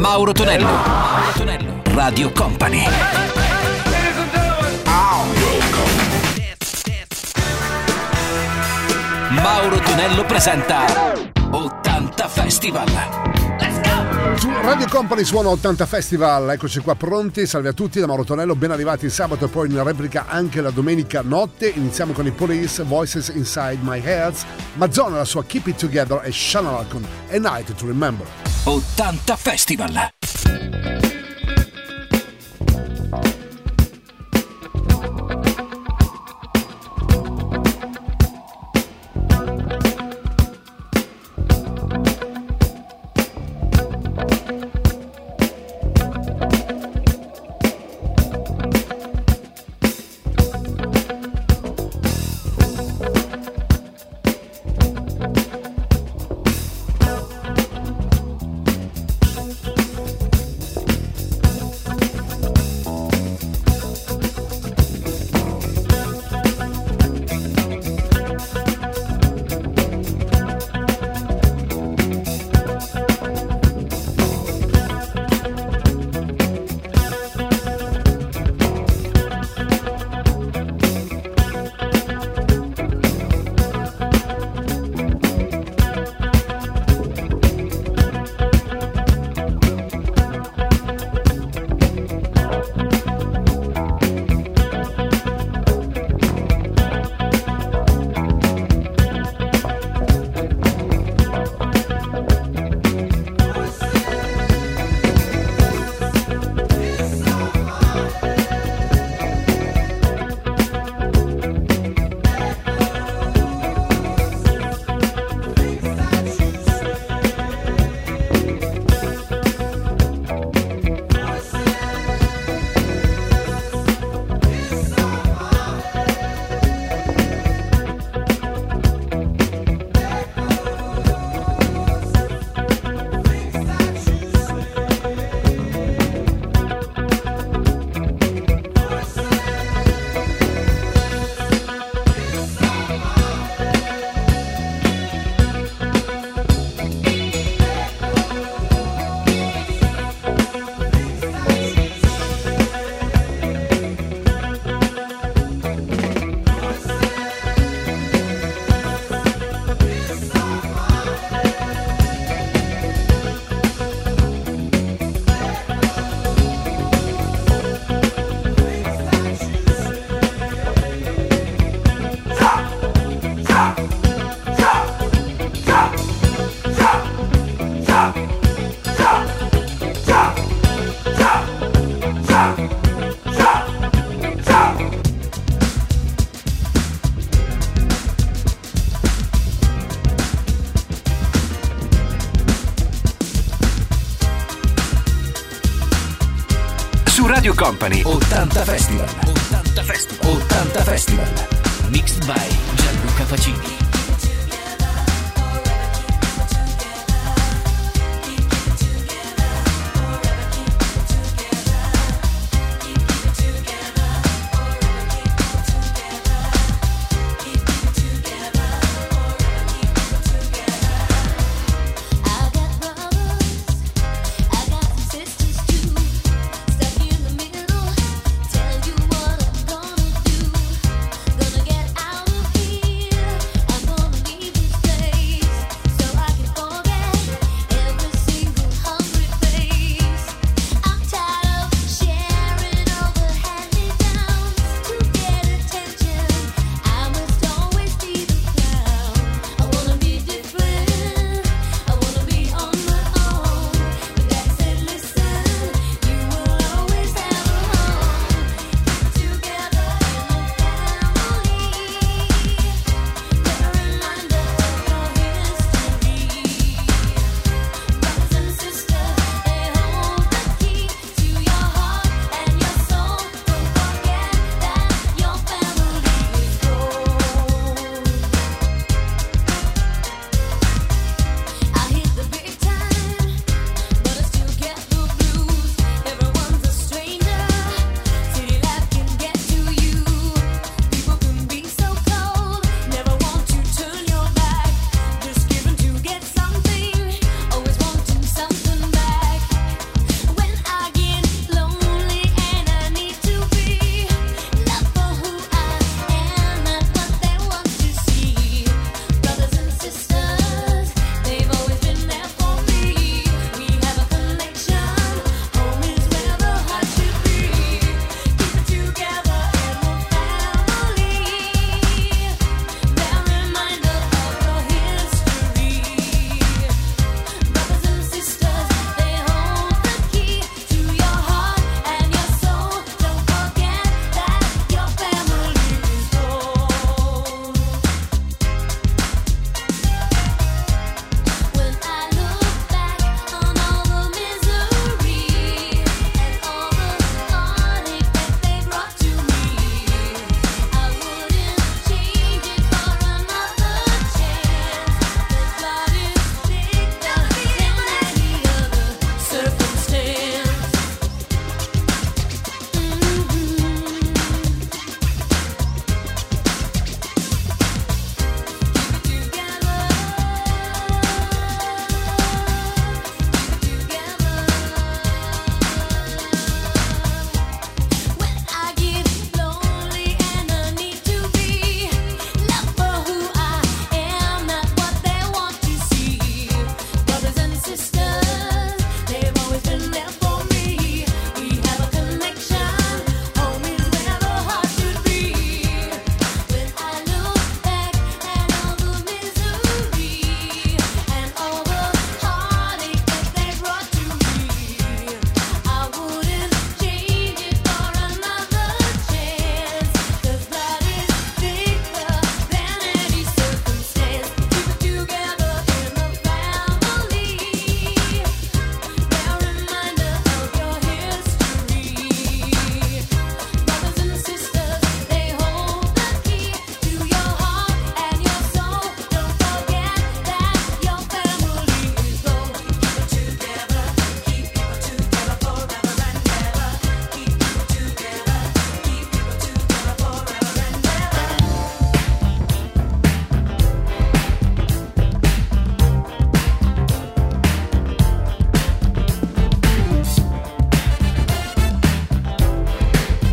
Mauro Tonello, Radio Company. Mauro Tonello presenta 80 Festival. Let's go! Su Radio Company suona 80 Festival, eccoci qua pronti, salve a tutti da Mauro Tonello, ben arrivati il sabato e poi in replica anche la domenica notte. Iniziamo con i Police, Voices Inside My Heads, Mazzona la sua Keep It Together e Shalamar con A Night to Remember. 80 Festival. Radio Company 80 Festival. 80 Festival. 80 Festival. Mixed by Gianluca Facchini.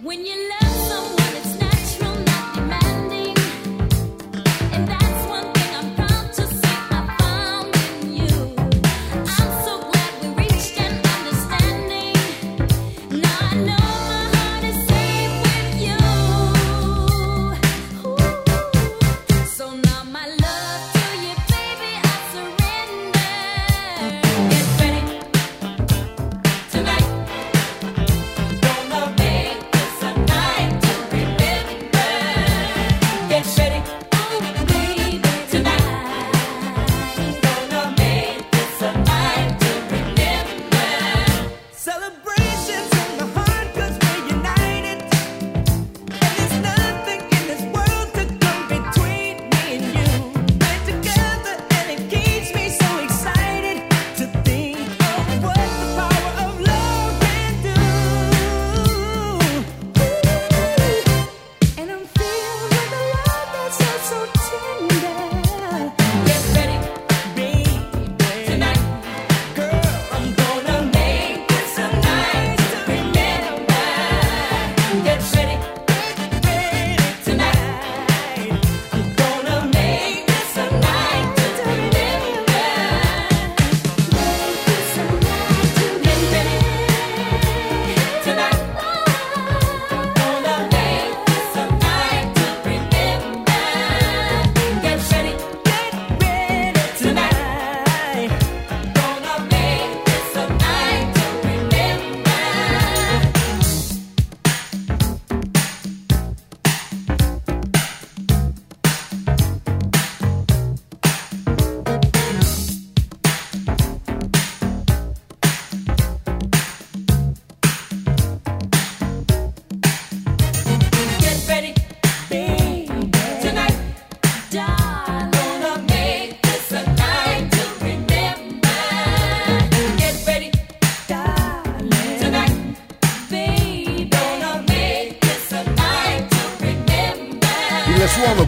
When you love someone.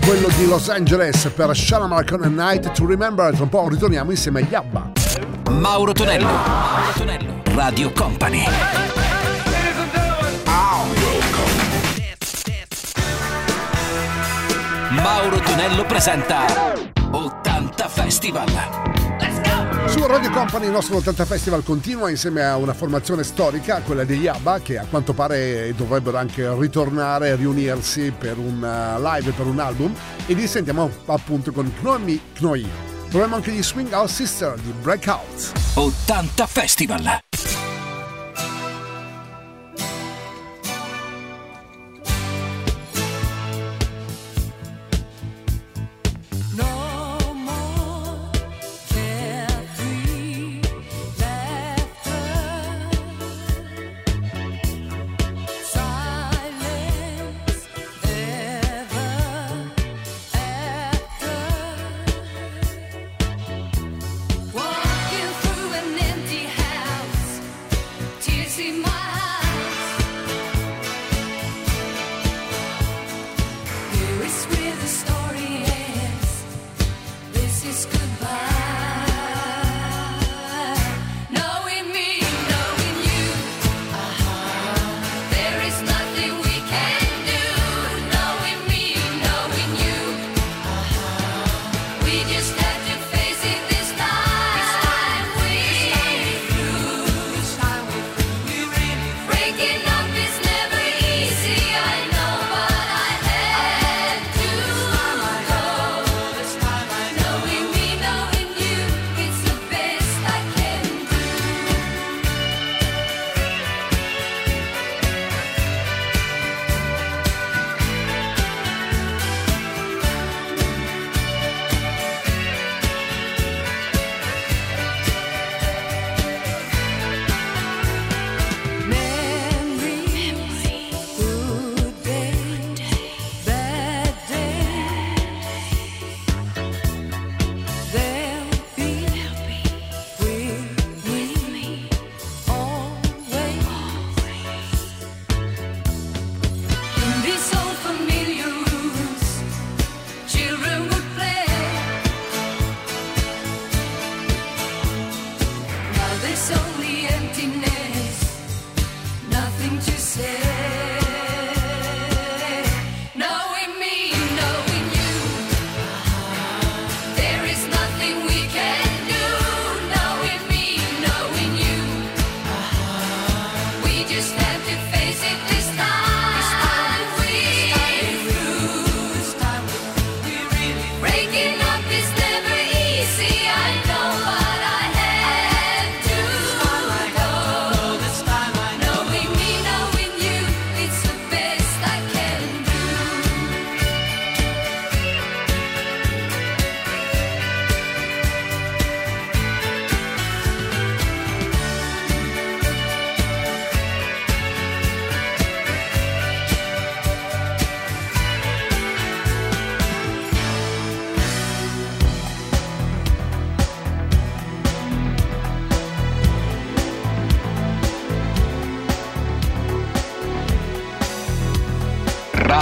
Quello di Los Angeles per Shalamar con A Night to Remember. Tra un po' ritorniamo insieme agli Abba. Mauro Tonello, Mauro Tonello, Radio Company. Mauro Tonello presenta 80 Festival. Su Radio Company il nostro 80 Festival continua insieme a una formazione storica, quella degli Abba, che a quanto pare dovrebbero anche ritornare, riunirsi per un live, per un album, e li sentiamo appunto con Knomi Knoi. Troviamo anche gli Swing Out Sister di Breakout. 80 Festival.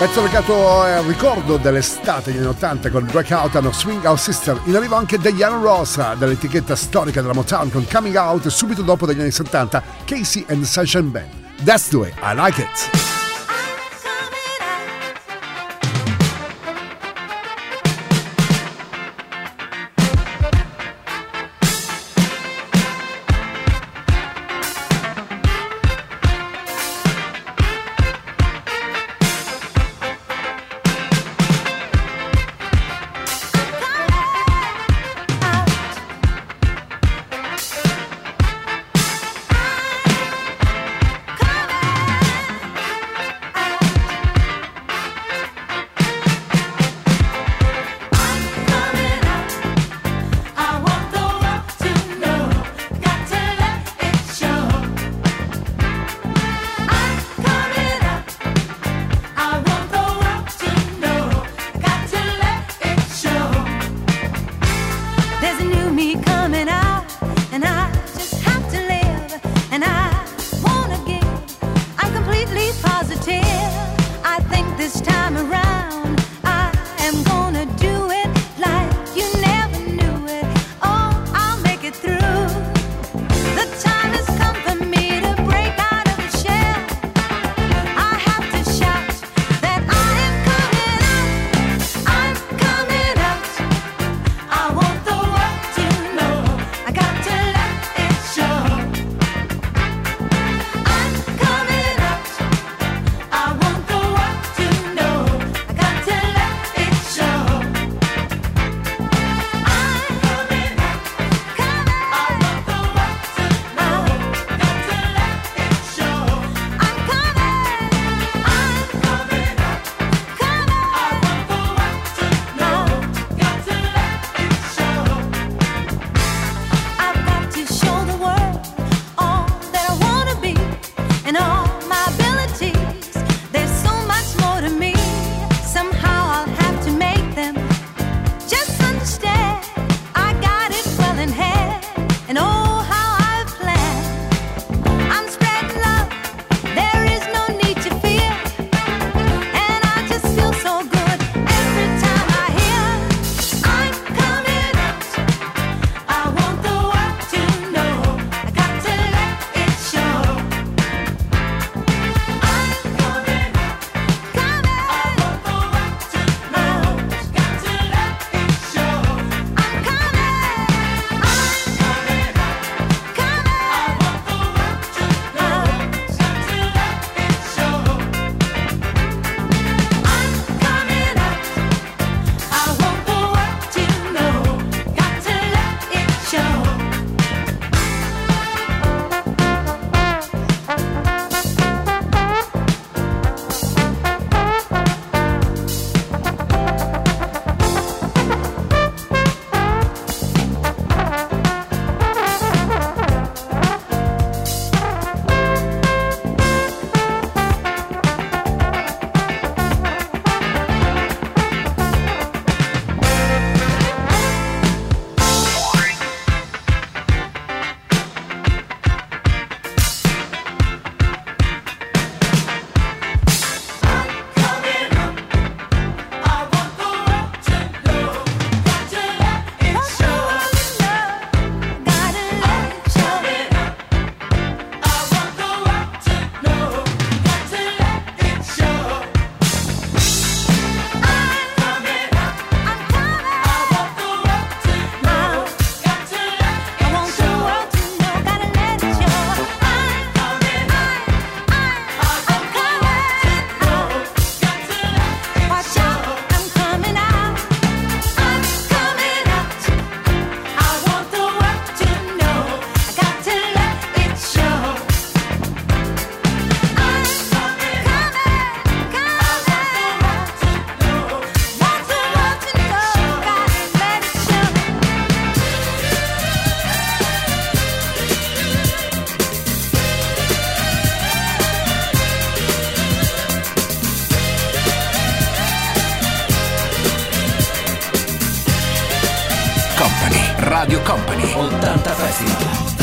Pezzo legato al ricordo dell'estate degli anni 80 con Breakout hanno Swing Out Sister. In arrivo anche Dejano Rosa dall'etichetta storica della Motown con Coming Out, subito dopo degli anni 70 KC and the Sunshine Band. That's the way I like it. Radio Company 80 Festival.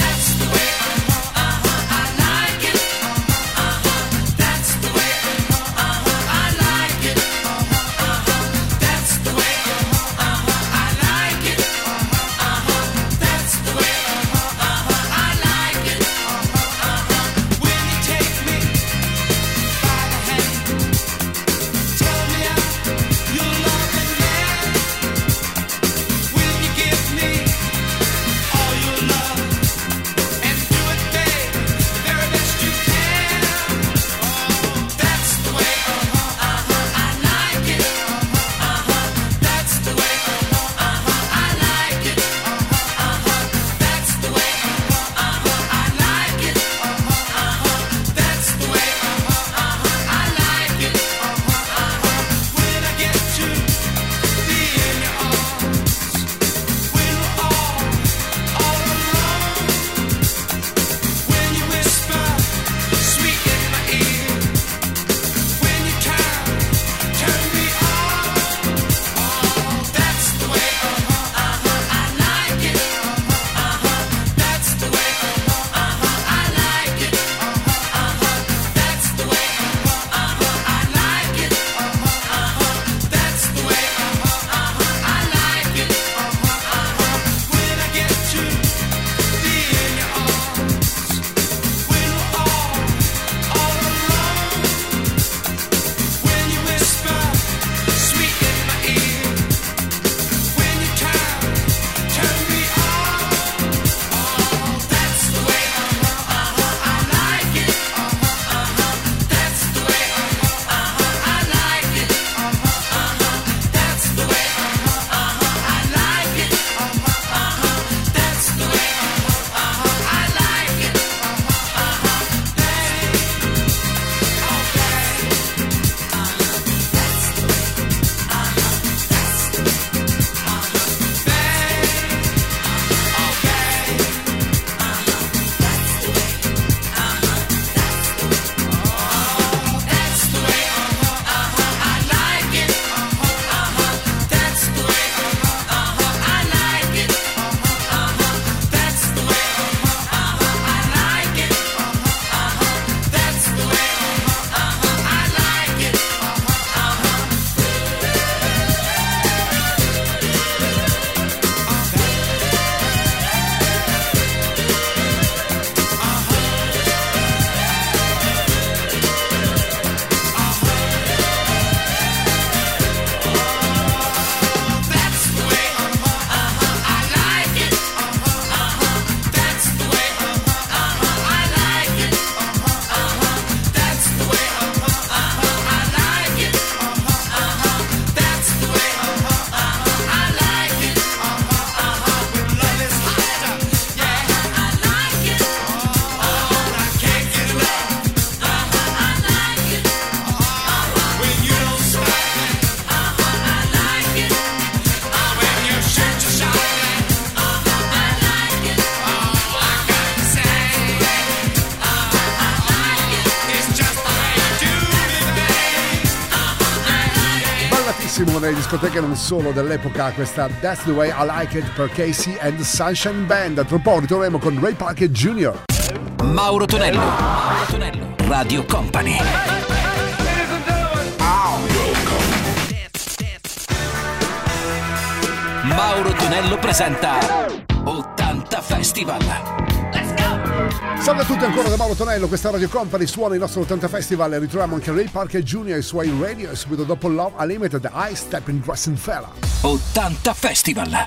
Nelle discoteche non solo dell'epoca, questa That's the Way I Like It per KC and the Sunshine Band. Tra un po' ritorneremo con Ray Parker Jr. Mauro Tonello, Radio Company. Mauro Tonello presenta 80 Festival. Salve a tutti ancora da Mauro Tonello, questa Radio Company suona il nostro 80 Festival e ritroviamo anche Ray Parker Jr. e i suoi Radio, subito dopo Love Unlimited, I Step in Dress and Fella. 80 Festival.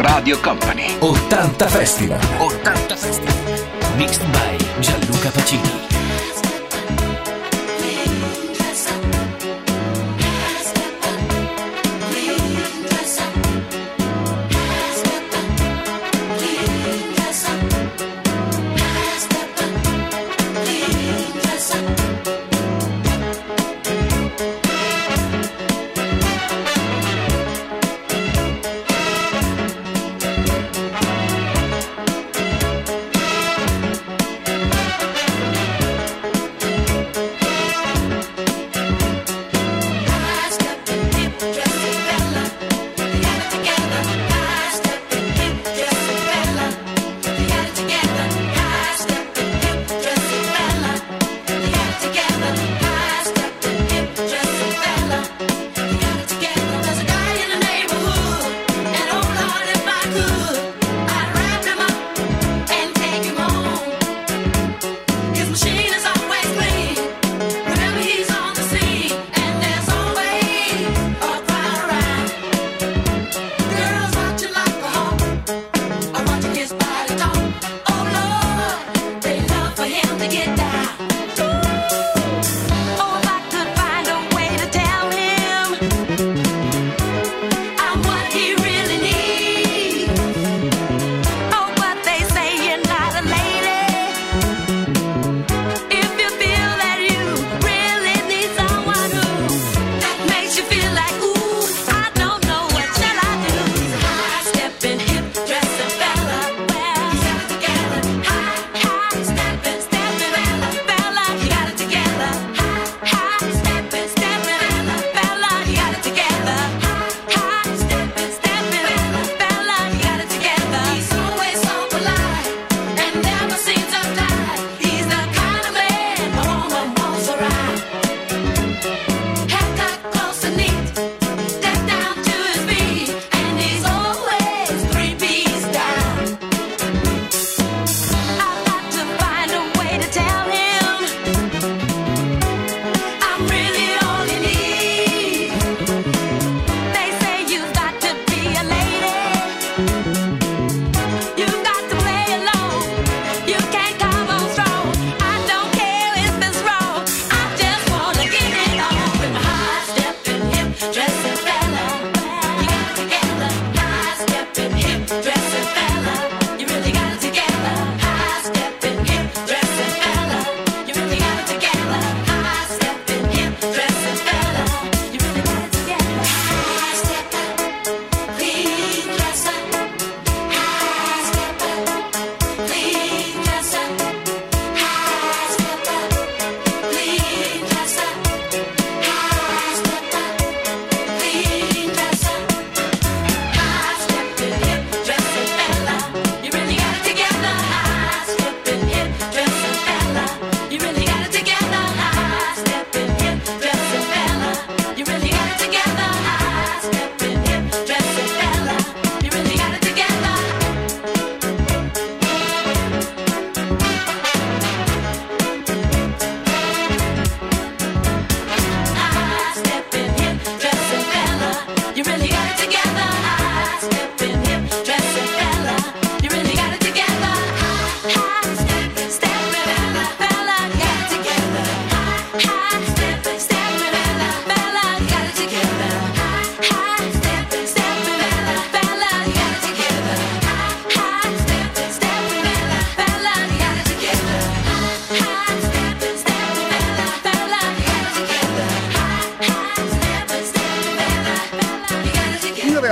Radio Company 80 Festival. 80 Festival. Mixed by Gianluca Pacini.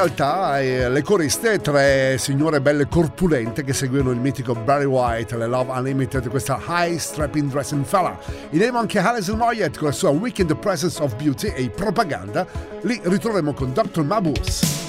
realtà le coriste, tre signore belle corpulente che seguono il mitico Barry White, le Love Unlimited, questa High Strapping Dressing Fella. In arrivo anche Alison Moyet con la sua Weekend Presence of Beauty e Propaganda. Li ritroveremo con Dr. Mabuse.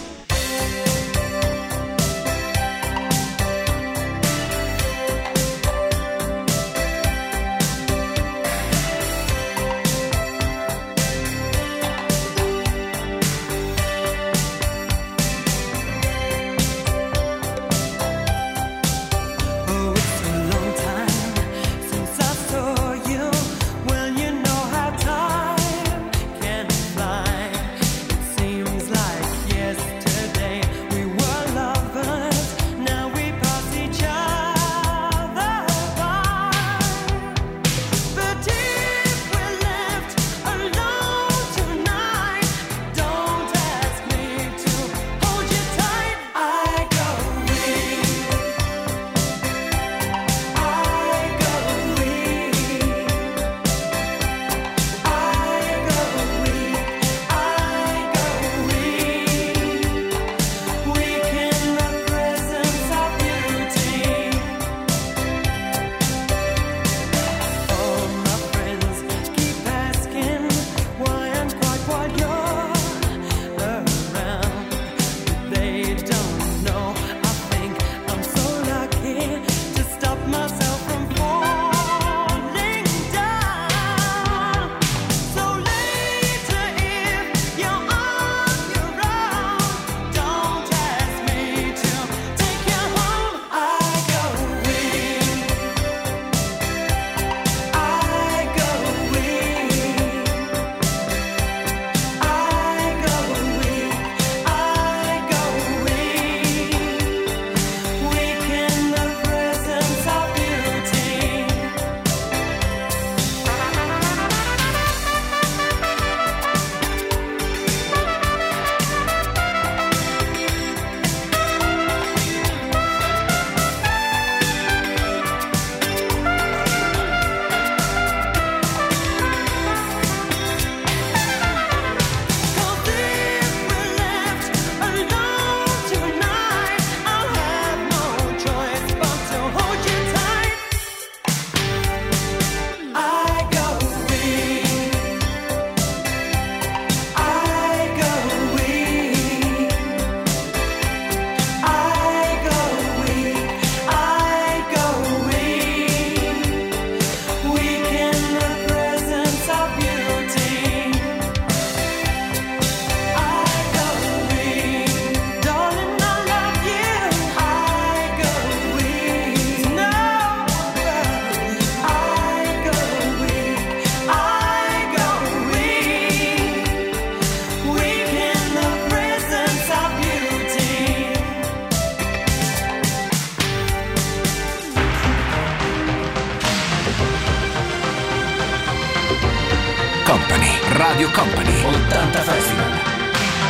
Radio Company, 80 Festival.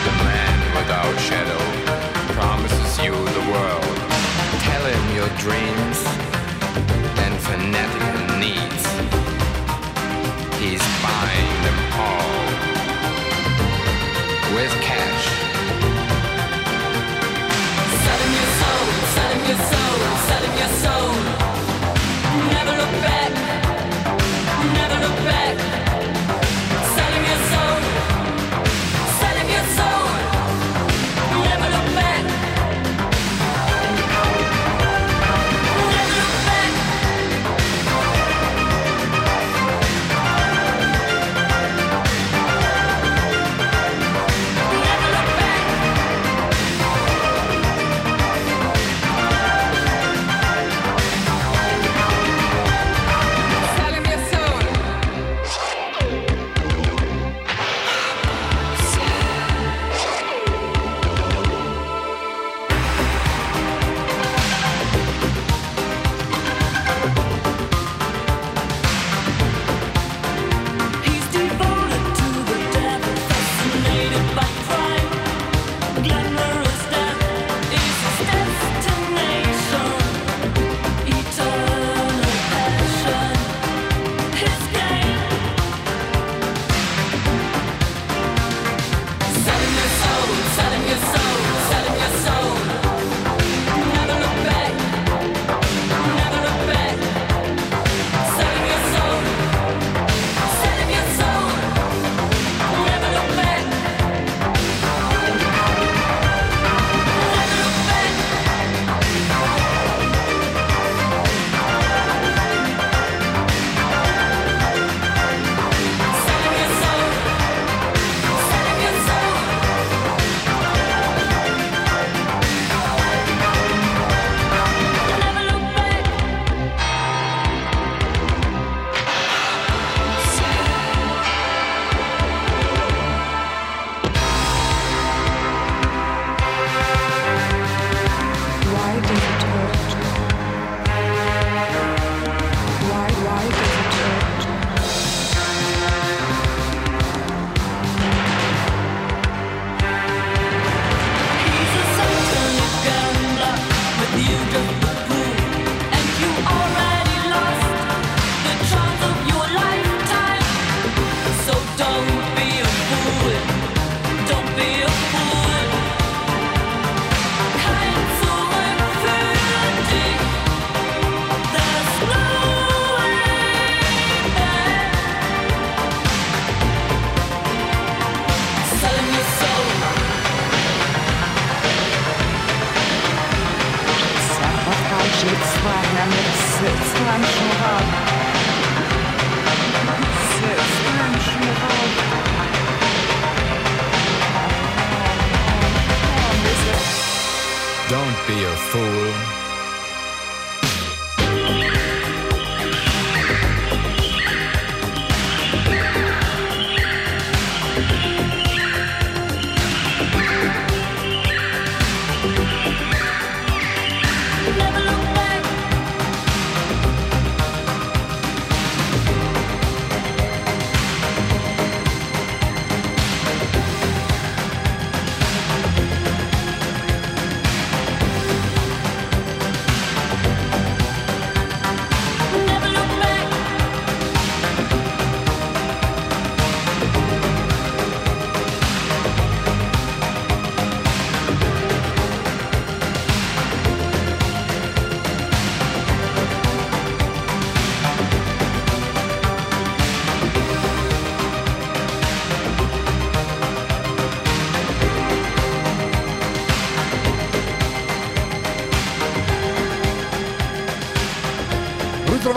The man without shadow promises you the world. Tell him your dreams and fanatical needs. He's buying them all with cash. Selling your soul, selling your soul, selling your soul. Never look back, never look back.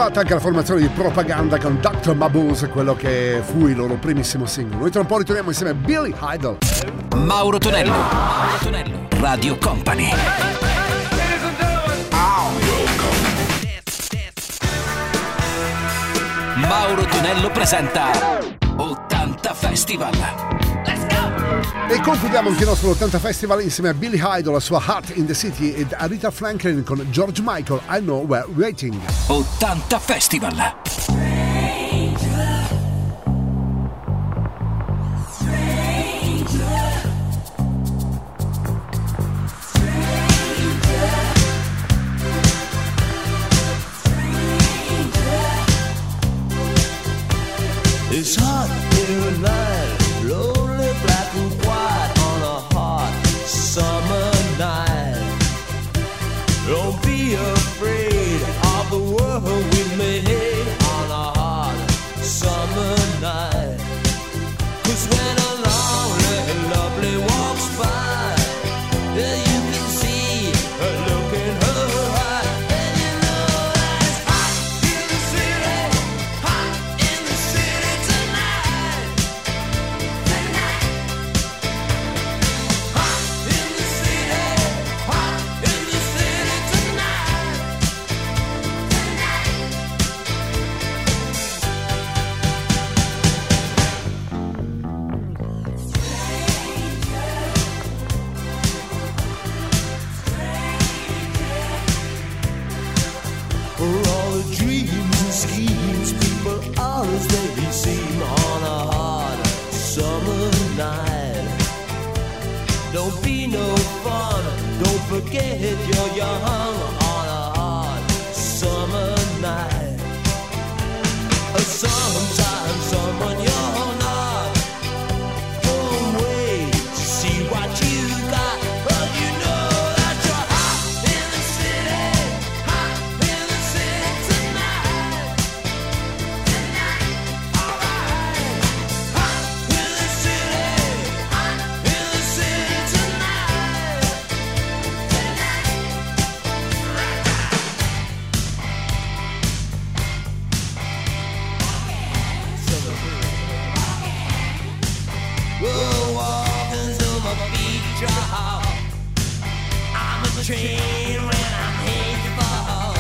rinnovata anche la formazione di Propaganda con Dr. Mabuse, quello che fu il loro primissimo singolo. Noi tra un po' ritorniamo insieme a Billy Idol. Mauro Tonello, Radio Company. Mauro Tonello presenta 80 Festival. Let's go! E concludiamo anche il nostro 80 Festival insieme a Billy Idol, la sua Heart in the City, ed Aretha Franklin con George Michael, I Know We're Waiting. 80 Festival. It's hot in the night, lonely black and white on a hot summer night. Don't be afraid of the world we made on a hot summer night. 'Cause when a lonely and lovely walks by, yeah, you can see her look in her eye. And you know that it's hot in the city, hot in the city. Don't be no fun, don't forget you're young on a hot summer night. Sometimes someone you're not won't wait to see what you got. But you know that you're hot in the city, hot in the city tonight. Alright, hot in the city, hot in the city tonight. We're walking till my feet drop. I'm a train when I'm hit to fall.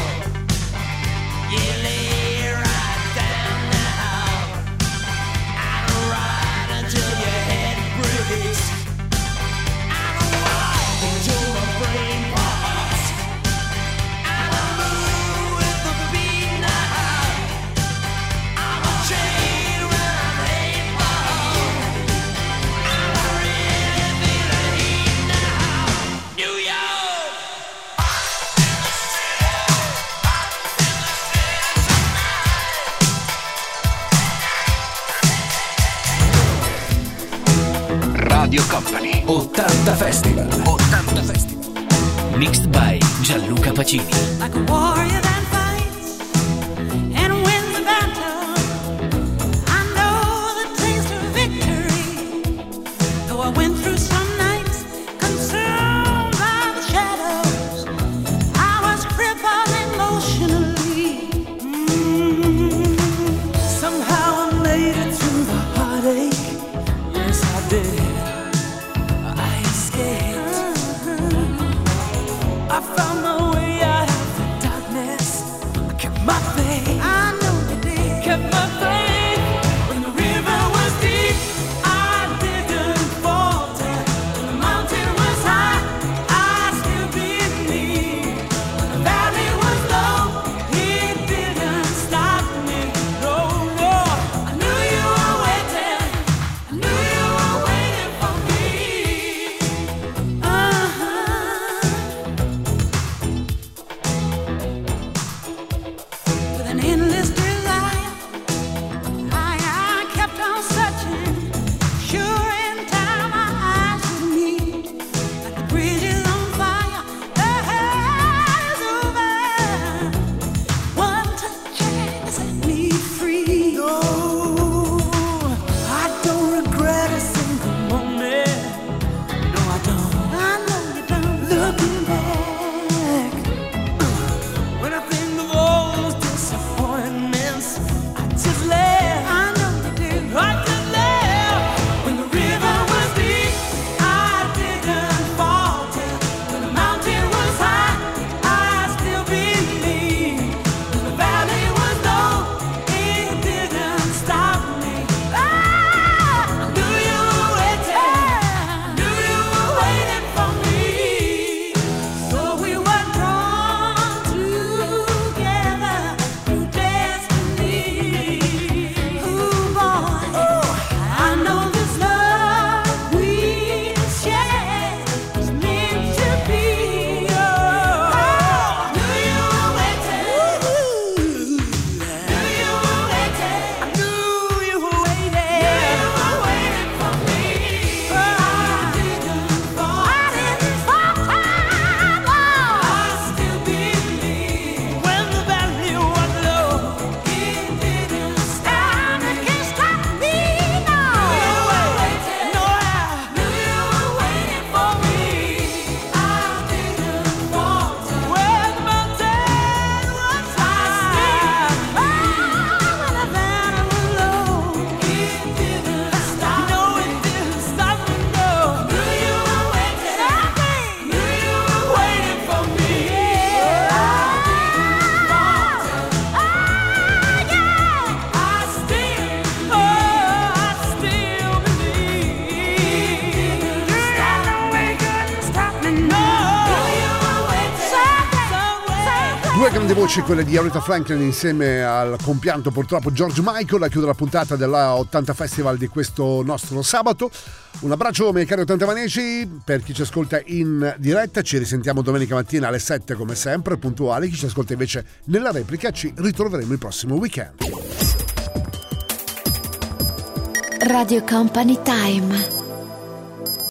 You lay right down now. I don't ride until your head breaks. I don't walk until my brain pops. I'm a move with the beat now. I'm a train when I'm hit to fall. I'm a really feel the heat now. New York! Radio Company 80 Festival. 80 Festival. Mixed by Gianluca Pacini. Like a warrior that fights and wins the battle. I know the taste of victory. Though I went through some nights consumed by the shadows, I was crippled emotionally. Somehow I made it through the heartache. Yes, I did. I escaped. I found my way out of the darkness. grande voce quella di Aretha Franklin insieme al compianto purtroppo George Michael a chiudere la puntata della 80 Festival di questo nostro sabato. Un abbraccio miei cari 80 maneci, per chi ci ascolta in diretta ci risentiamo domenica mattina alle 7 come sempre, puntuali. Chi ci ascolta invece nella replica ci ritroveremo il prossimo weekend. Radio Company Time.